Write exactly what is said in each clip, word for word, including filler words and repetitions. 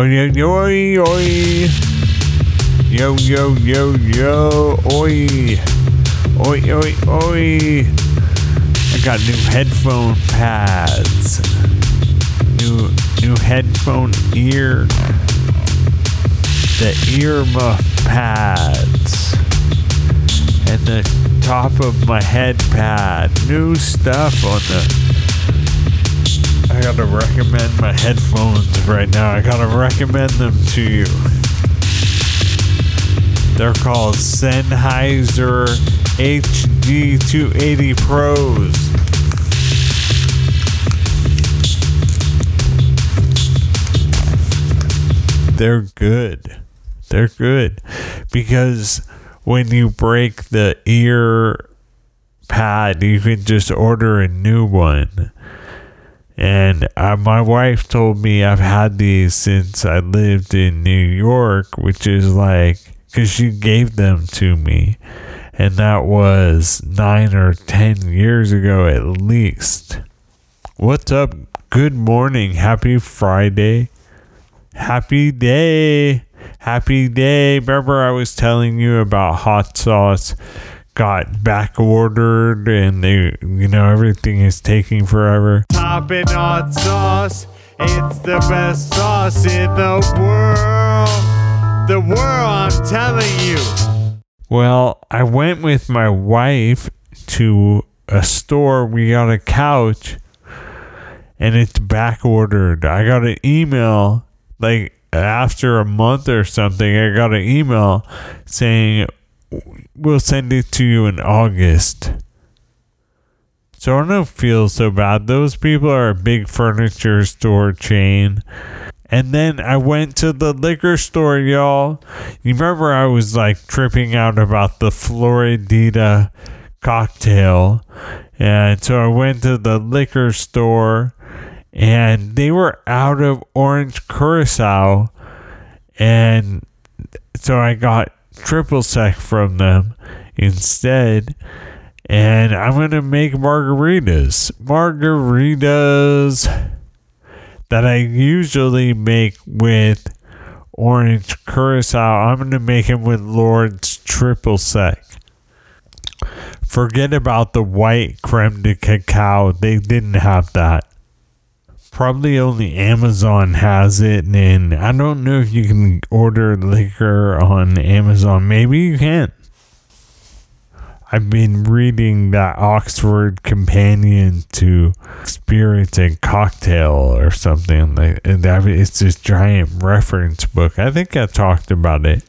Oi, oi. Yo, yo, yo, yo. Oi. Oi, oi, oi. I got new headphone pads. New, new headphone ear. The earmuff pads. And the top of my head pad. New stuff on the... I gotta recommend my headphones right now. I gotta recommend them to you. They're called Sennheiser H D two eighty Pros. They're good. They're good. Because when you break the ear pad, you can just order a new one. And uh, my wife told me I've had these since I lived in New York, which is like, because she gave them to me. And that was nine or ten years ago at least. What's up? Good morning. Happy Friday. Happy day. Happy day. Remember I was telling you about hot sauce got back ordered and they, you know, everything is taking forever. Toppin' hot sauce, it's the best sauce in the world. The world, I'm telling you. Well, I went with my wife to a store. We got a couch and it's back ordered. I got an email, like after a month or something, I got an email saying, we'll send it to you in August. So I don't feel so bad. Those people are a big furniture store chain. And then I went to the liquor store, y'all. You remember I was like tripping out about the Floridita cocktail. And so I went to the liquor store and they were out of Orange Curacao. And so I got triple sec from them instead, and I'm gonna make margaritas margaritas that I usually make with Orange Curacao. I'm gonna make them with Lord's triple sec. Forget about the white creme de cacao. They didn't have that. Probably only Amazon has it, and I don't know if you can order liquor on Amazon. Maybe you can. I've been reading that Oxford Companion to Spirits and Cocktail or something. Like, it's this giant reference book. I think I talked about it.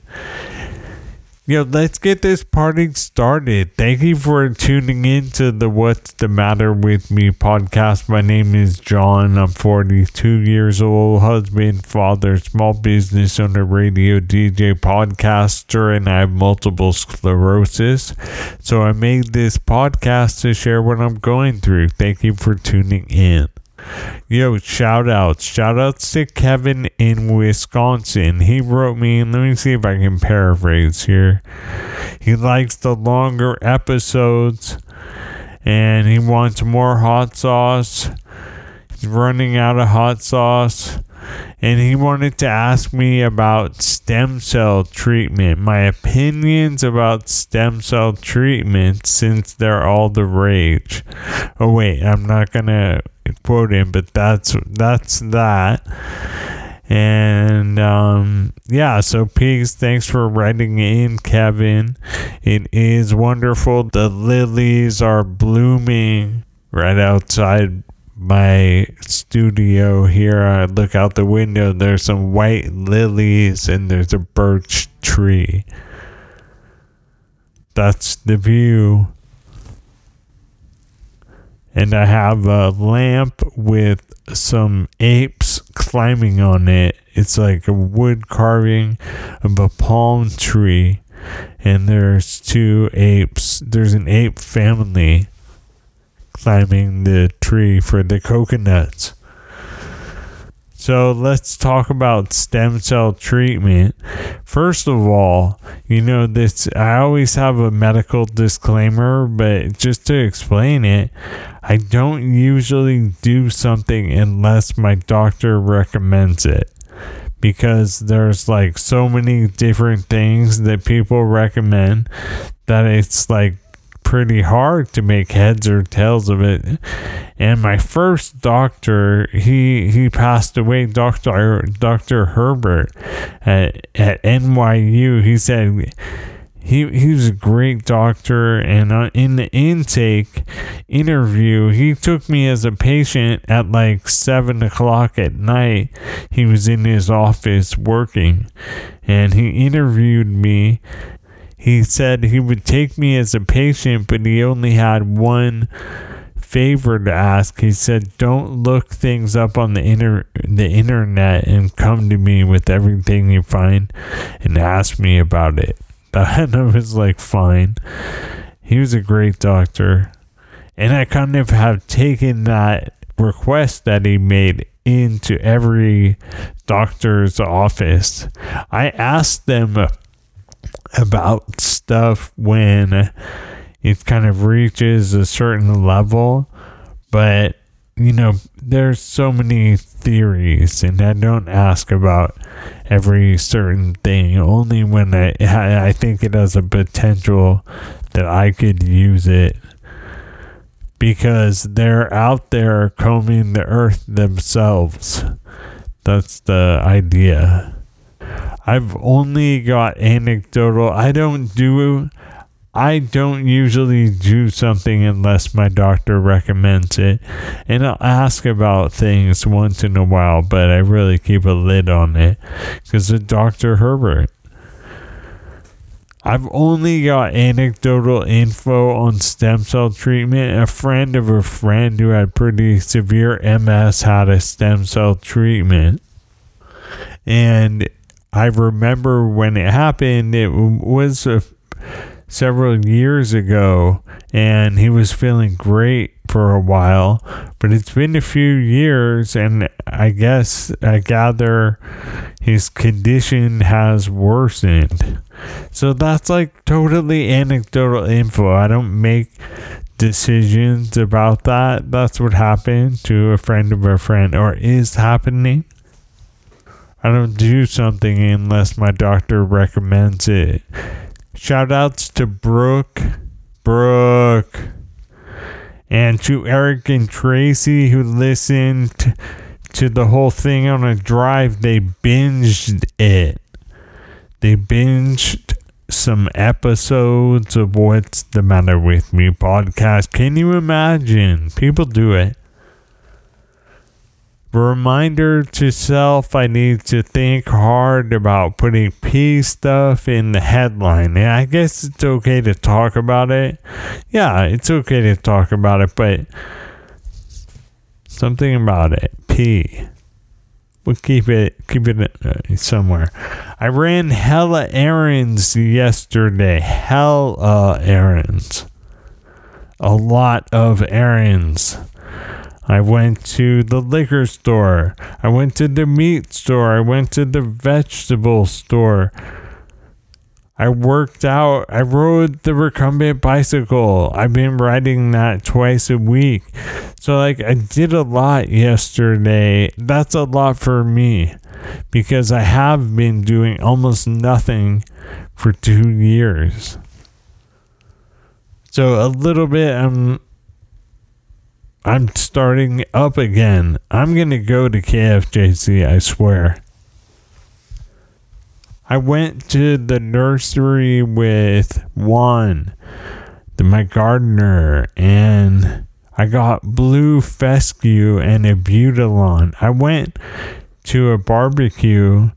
Yo, let's get this party started. Thank you for tuning in to the What's the Matter With Me podcast. My name is John. I'm forty-two years old, husband, father, small business owner, radio D J, podcaster, and I have multiple sclerosis. So I made this podcast to share what I'm going through. Thank you for tuning in. Yo, shout outs. Shout outs to Kevin in Wisconsin. He wrote me, let me see if I can paraphrase here. He likes the longer episodes and he wants more hot sauce. He's running out of hot sauce. And he wanted to ask me about stem cell treatment. My opinions about stem cell treatment since they're all the rage. Oh wait, I'm not going to quote him, but that's that's that. And um, yeah, so peace. Thanks for writing in, Kevin. It is wonderful. The lilies are blooming right outside my studio here. I look out the window, there's some white lilies and there's a birch tree. That's the view. And I have a lamp with some apes climbing on it. It's like a wood carving of a palm tree, and there's two apes. There's an ape family climbing the tree for the coconuts. So let's talk about stem cell treatment. First of all, you know this, I always have a medical disclaimer, but just to explain it, I don't usually do something unless my doctor recommends it. because there's like so many different things that people recommend that it's like pretty hard to make heads or tails of it. And my first doctor, he he passed away, Doctor Doctor Herbert at, at N Y U. He said he he was a great doctor, and in the intake interview, he took me as a patient at like seven o'clock at night. He was in his office working, and he interviewed me. He said he would take me as a patient, but he only had one favor to ask. He said, don't look things up on the inter- the internet and come to me with everything you find and ask me about it. And I was like, fine. He was a great doctor. And I kind of have taken that request that he made into every doctor's office. I asked them about stuff when it kind of reaches a certain level, but you know, there's so many theories, and I don't ask about every certain thing, only when I, I think it has a potential that I could use it, because they're out there combing the earth themselves. That's the idea. I've only got anecdotal. I don't do, I don't usually do something unless my doctor recommends it. And I'll ask about things once in a while, but I really keep a lid on it because of Doctor Herbert. I've only got anecdotal info on stem cell treatment. A friend of a friend who had pretty severe M S had a stem cell treatment. And I remember when it happened, it was a, several years ago, and he was feeling great for a while, but it's been a few years, and I guess, I gather his condition has worsened. So that's like totally anecdotal info. I don't make decisions about that. That's what happened to a friend of a friend, or is happening. I don't do something unless my doctor recommends it. Shout outs to Brooke, Brooke, and to Eric and Tracy who listened to the whole thing on a drive. They binged it. They binged some episodes of What's the Matter With Me podcast. Can you imagine? People do it. Reminder to self, I need to think hard about putting pee stuff in the headline. And I guess it's okay to talk about it. Yeah, it's okay to talk about it, but something about it. Pee. We'll keep it, keep it somewhere. I ran hella errands yesterday. Hella errands. A lot of errands. I went to the liquor store. I went to the meat store. I went to the vegetable store. I worked out. I rode the recumbent bicycle. I've been riding that twice a week. So, like, I did a lot yesterday. That's a lot for me because I have been doing almost nothing for two years. So, a little bit, I'm... I'm starting up again. I'm going to go to K F J C, I swear. I went to the nursery with Juan, the, my gardener, and I got blue fescue and Abutilon. I went to a barbecue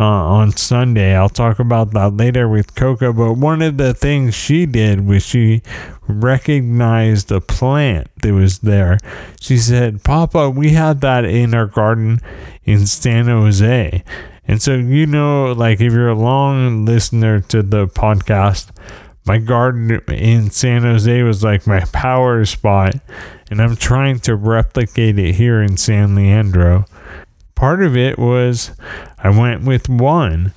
uh, on Sunday. I'll talk about that later with Coco, but one of the things she did was she recognized a plant that was there. She said, Papa, we had that in our garden in San Jose. And so, you know, like if you're a long listener to the podcast, my garden in San Jose was like my power spot, and I'm trying to replicate it here in San Leandro. Part of it was I went with one.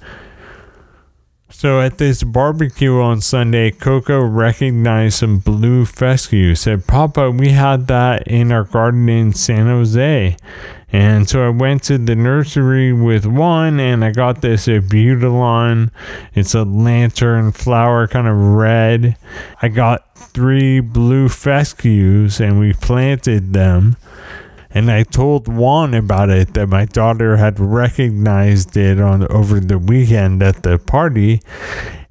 So at this barbecue on Sunday, Coco recognized some blue fescue. Said, Papa, we had that in our garden in San Jose. And so I went to the nursery with one, and I got this Abutilon. It's a lantern flower, kind of red. I got three blue fescues, and we planted them. And I told Juan about it, that my daughter had recognized it on over the weekend at the party.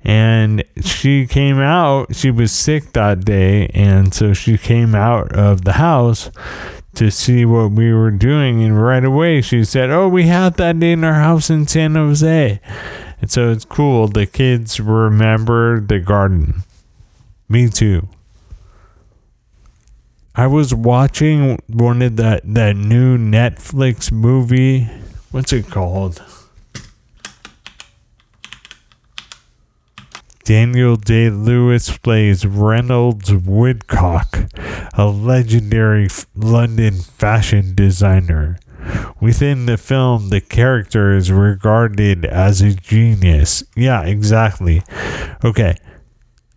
And she came out, she was sick that day, and so she came out of the house to see what we were doing. And right away she said, oh, we had that in our house in San Jose. And so it's cool. The kids remember the garden. Me too. I was watching one of that, that new Netflix movie. What's it called? Daniel Day-Lewis plays Reynolds Woodcock, a legendary London fashion designer. Within the film, the character is regarded as a genius. Yeah, exactly. Okay.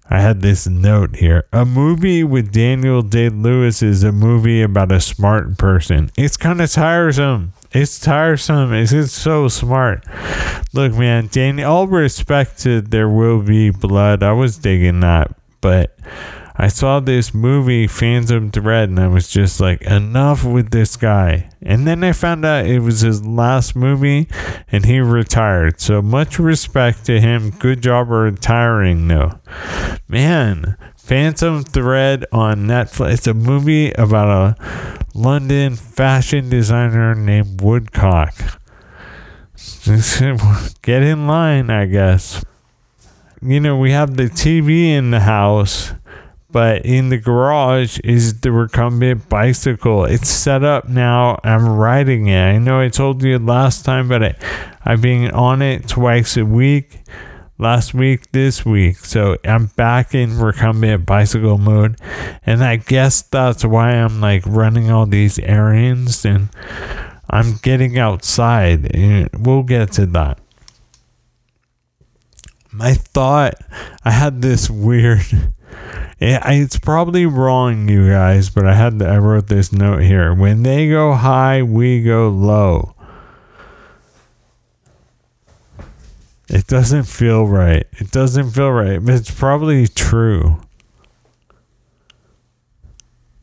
I had this note here. A movie with Daniel Day-Lewis is a movie about a smart person. It's kind of tiresome. It's tiresome. It's, it's so smart. Look, man, Daniel, all respect to There Will Be Blood. I was digging that, but I saw this movie, Phantom Thread, and I was just like, enough with this guy. And then I found out it was his last movie, and he retired. So much respect to him. Good job retiring, though. Man, Phantom Thread on Netflix. It's a movie about a London fashion designer named Woodcock. Get in line, I guess. You know, we have the T V in the house, but in the garage is the recumbent bicycle. It's set up now. I'm riding it. I know I told you last time, but I, I've been on it twice a week. Last week, this week. So I'm back in recumbent bicycle mode. And I guess that's why I'm like running all these errands. And I'm getting outside. And we'll get to that. My thought, I had this weird... It's probably wrong, you guys, but I had to, I wrote this note here. When they go high, we go low. It doesn't feel right. It doesn't feel right. It's probably true.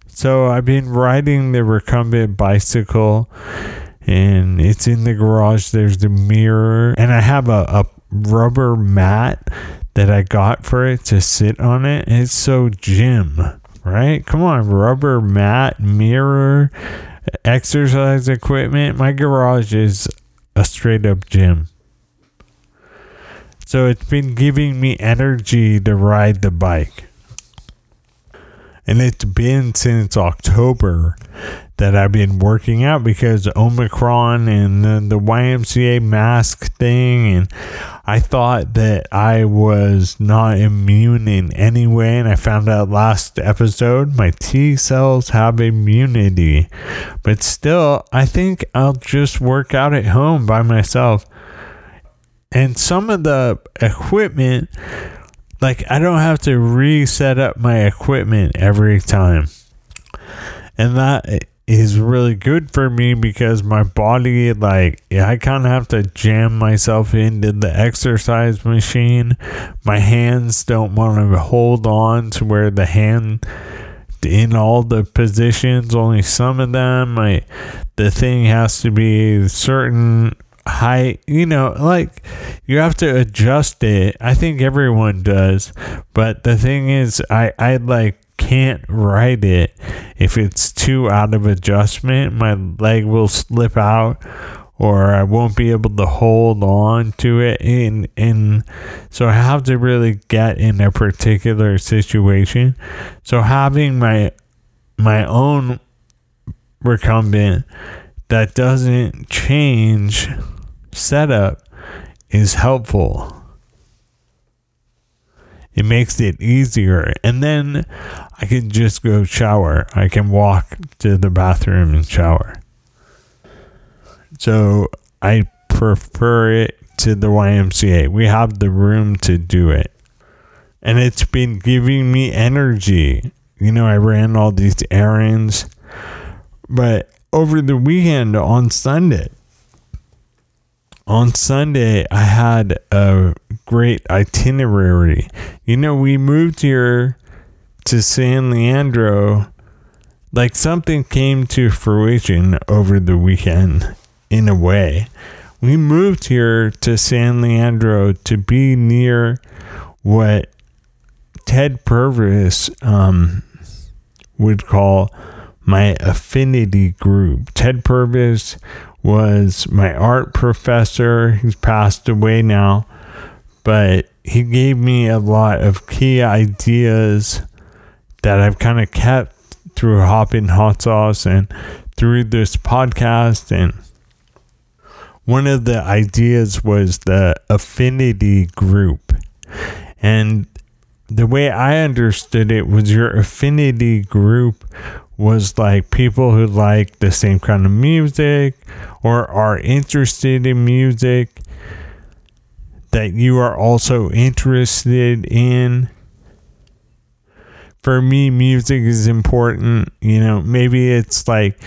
So I've been riding the recumbent bicycle, and it's in the garage. There's the mirror, and I have a, a rubber mat that I got for it to sit on it. It's so gym, right? Come on, rubber mat, mirror, exercise equipment. My garage is a straight up gym. So it's been giving me energy to ride the bike. And it's been since October that I've been working out because Omicron and then the Y M C A mask thing. And I thought that I was not immune in any way. And I found out last episode, my T cells have immunity. But still, I think I'll just work out at home by myself. And some of the equipment... Like, I don't have to reset up my equipment every time. And that is really good for me because my body, like, I kind of have to jam myself into the exercise machine. My hands don't want to hold on to where the hand... in all the positions, only some of them. I, the thing has to be certain... high, you know, like you have to adjust it. I think everyone does, but the thing is, I, I like can't ride it if it's too out of adjustment. My leg will slip out, or I won't be able to hold on to it. And and so I have to really get in a particular situation. So having my my own recumbent that doesn't change setup is helpful. It makes it easier. And then I can just go shower. I can walk to the bathroom and shower. So I prefer it to the Y M C A. We have the room to do it. And it's been giving me energy. You know, I ran all these errands, but over the weekend on Sunday, on Sunday, I had a great itinerary. You know, we moved here to San Leandro, like something came to fruition over the weekend in a way. We moved here to San Leandro to be near what Ted Purvis um, would call my affinity group. Ted Purvis was my art professor. He's passed away now, but he gave me a lot of key ideas that I've kind of kept through Hoppin' Hot Sauce and through this podcast. And one of the ideas was the affinity group. And the way I understood it was your affinity group was like people who like the same kind of music or are interested in music that you are also interested in. For me, music is important. You know, maybe it's like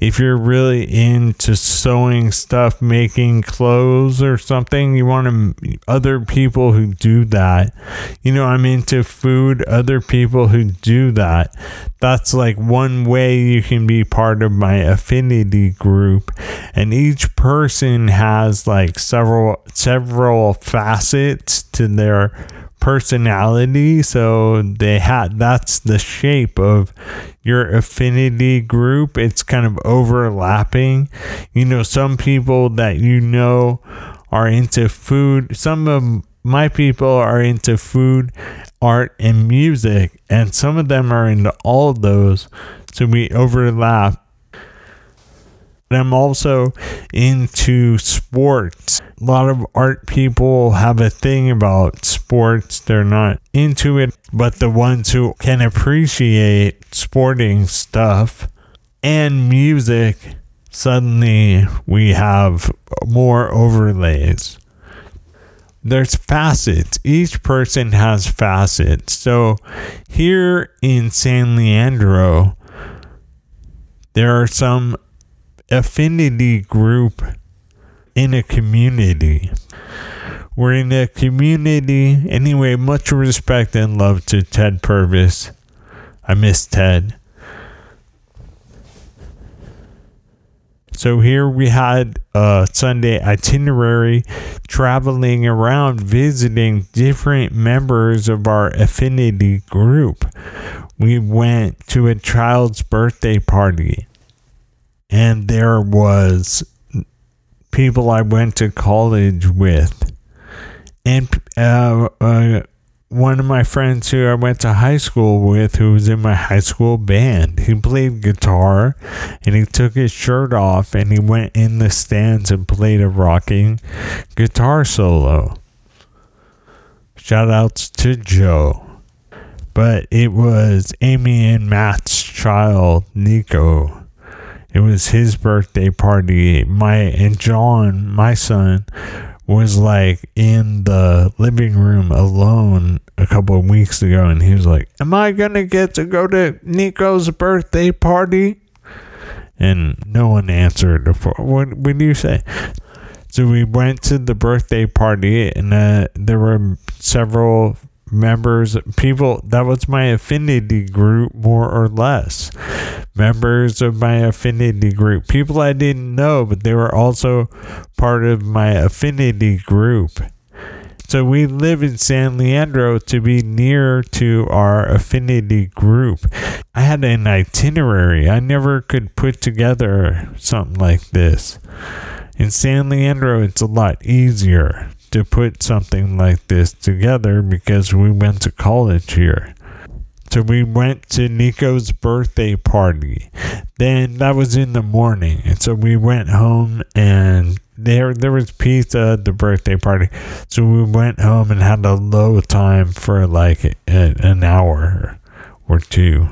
if you're really into sewing stuff, making clothes or something, you want to, other people who do that. You know, I'm into food, other people who do that. That's like one way you can be part of my affinity group. And each person has like several, several facets to their personality, so they had that's the shape of your affinity group. It's kind of overlapping. You know, some people that you know are into food. Some of my people are into food, art, and music, and some of them are into all of those, so we overlap. But I'm also into sports. A lot of art people have a thing about sports. They're not into it, but the ones who can appreciate sporting stuff and music, suddenly we have more overlays. There's facets. Each person has facets. So here in San Leandro, there are some affinity group in a community. We're in a community. Anyway, much respect and love to Ted Purvis. I miss Ted. So here we had a Sunday itinerary, traveling around, visiting different members of our affinity group. We went to a child's birthday party. And there was people I went to college with. And uh, uh, one of my friends who I went to high school with, who was in my high school band, he played guitar and he took his shirt off and he went in the stands and played a rocking guitar solo. Shout outs to Joe. But it was Amy and Matt's child, Nico. It was his birthday party. My and John, my son, was like in the living room alone a couple of weeks ago, and he was like, "Am I gonna get to go to Nico's birthday party?" And no one answered. What would you say? So we went to the birthday party, and uh, there were several members, people, that was my affinity group, more or less. Members of my affinity group. People I didn't know, but they were also part of my affinity group. So we live in San Leandro to be near to our affinity group. I had an itinerary. I never could put together something like this. In San Leandro, it's a lot easier to put something like this together because we went to college here. So we went to Nico's birthday party. Then that was in the morning. And so we went home, and there there was pizza at the birthday party. So we went home and had a low time for like a, a, an hour or two.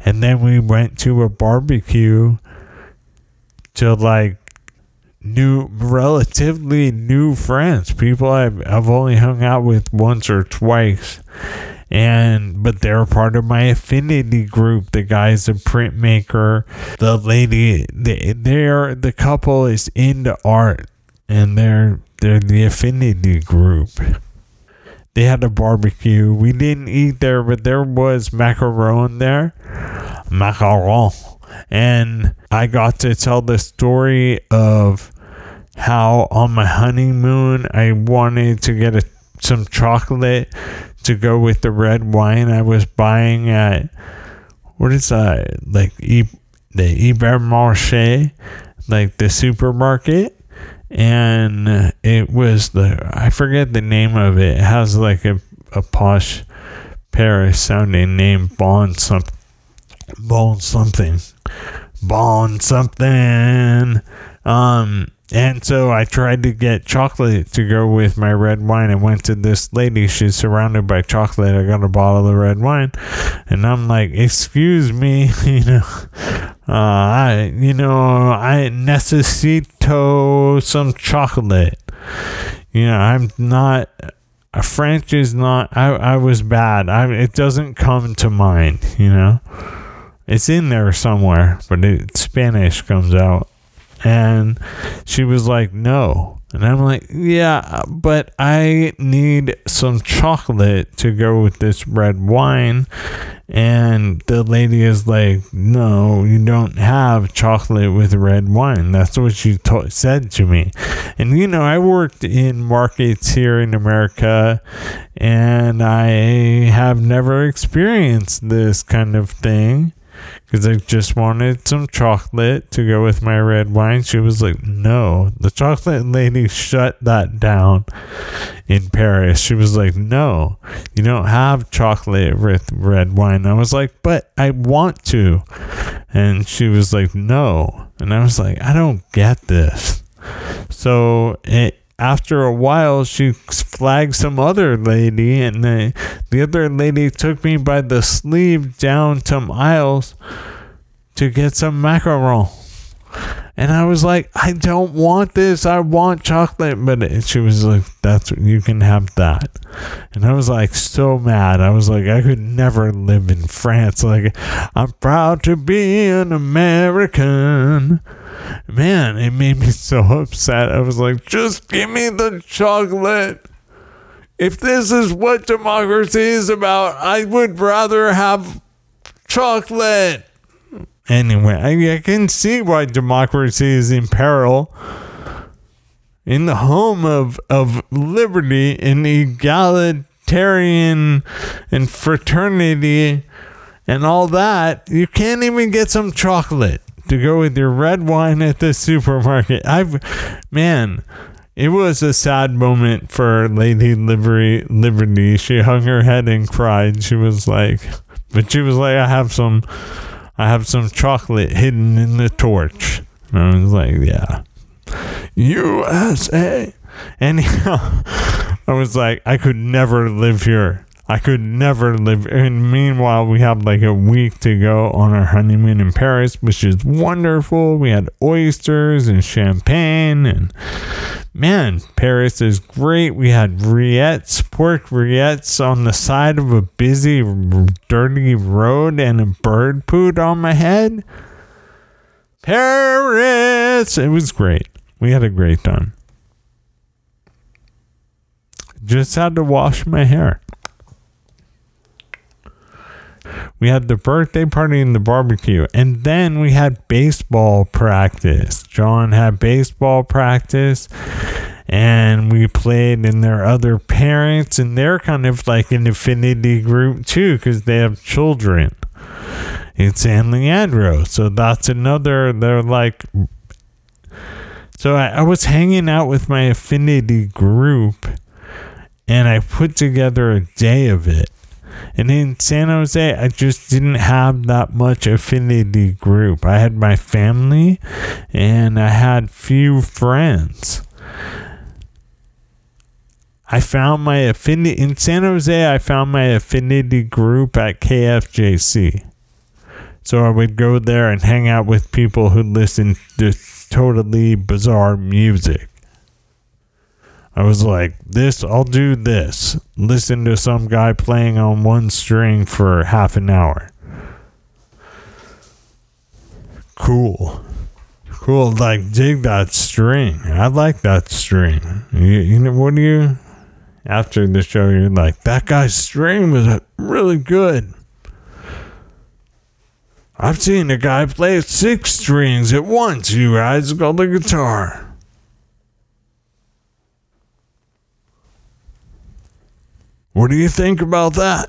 And then we went to a barbecue to like new, relatively new friends, people I've, I've only hung out with once or twice. And but they're part of my affinity group. The guy's a printmaker. The lady, they, they're the couple is into art, and they're they're the affinity group. They had a barbecue. We didn't eat there, but there was macaron there, macaron, and I got to tell the story of how on my honeymoon I wanted to get a, some chocolate to go with the red wine I was buying at, what is that, like I, the Ibermarché, like the supermarket. And it was the, I forget the name of it. It has like a, a posh Paris sounding name, Bon some, Bon something, Bon something. Um, and so I tried to get chocolate to go with my red wine. I went to this lady. She's surrounded by chocolate. I got a bottle of red wine, and I'm like, "Excuse me, you know, uh, I, you know, I necesito some chocolate. You know, I'm not French is not. I, I was bad. I, it doesn't come to mind. You know, it's in there somewhere, but it, Spanish comes out." And she was like, no. And I'm like, yeah, but I need some chocolate to go with this red wine. And the lady is like, no, you don't have chocolate with red wine. That's what she t- said to me. And, you know, I worked in markets here in America, and I have never experienced this kind of thing, because I just wanted some chocolate to go with my red wine. She was like, no. The chocolate lady shut that down in Paris. She was like, no, you don't have chocolate with red wine. I was like, but I want to. And she was like, no. And I was like, I don't get this. So it, after a while, she flagged some other lady, and the, the other lady took me by the sleeve down some aisles to get some macaron. And I was like, I don't want this. I want chocolate. But it, she was like, that's, you can have that. And I was like, so mad. I was like, I could never live in France. Like, I'm proud to be an American. Man, it made me so upset. I was like, just give me the chocolate. If this is what democracy is about, I would rather have chocolate. Anyway, I, I can see why democracy is in peril in the home of, of liberty and egalitarian and fraternity and all that. You can't even get some chocolate to go with your red wine at the supermarket. I've, man, it was a sad moment for Lady Liberty. She hung her head and cried. She was like, but she was like, I have some... I have some chocolate hidden in the torch. And I was like, yeah. U S A. Anyhow, I was like, I could never live here. I could never live. And meanwhile, we have like a week to go on our honeymoon in Paris, which is wonderful. We had oysters and champagne, and man, Paris is great. We had rillettes, pork rillettes on the side of a busy, dirty road, and a bird pooed on my head. Paris! It was great. We had a great time. Just had to wash my hair. We had the birthday party and the barbecue. And then we had baseball practice. John had baseball practice. And we played, and their other parents. And they're kind of like an affinity group too, because they have children in San Leandro. So that's another, they're like... So I, I was hanging out with my affinity group, and I put together a day of it. And in San Jose, I just didn't have that much affinity group. I had my family, and I had few friends. I found my affinity in San Jose. I found my affinity group at K F J C. So I would go there and hang out with people who listened to totally bizarre music. I I was like, this, I'll do this. Listen to some guy playing on one string for half an hour. Cool. Cool. Like, dig that string. I like that string. You, you know, what do you, after the show, you're like, that guy's string was really good. I've seen a guy play six strings at once, you guys. It's called a guitar. What do you think about that?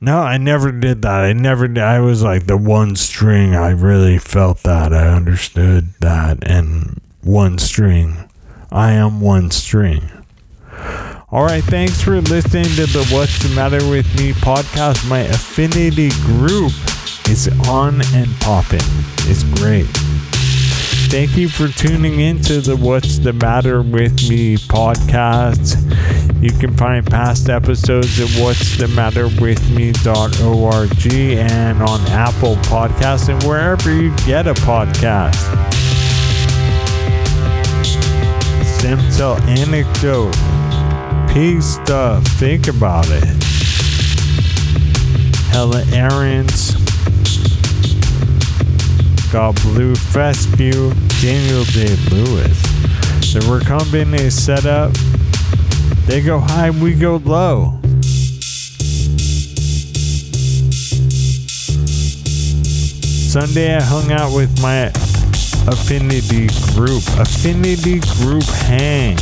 No, I never did that. I never did. I was like the one string. I really felt that. I understood that. And one string. I am one string. All right. Thanks for listening to the What's the Matter With Me podcast. My affinity group is on and popping. It's great. Thank you for tuning in to the What's the Matter With Me podcast. You can find past episodes at whats the matter with me dot org and on Apple Podcasts and wherever you get a podcast. Stem cell anecdote. Peace stuff. Think about it. Hella errands. Got Blue Fescue, Daniel Day-Lewis. The recumbent is set up. They go high, we go low. Sunday I hung out with my affinity group. Affinity group hang.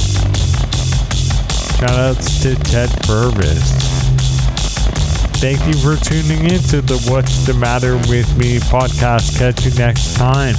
Shout outs to Ted Purvis. Thank you for tuning in to the What's the Matter With Me podcast. Catch you next time.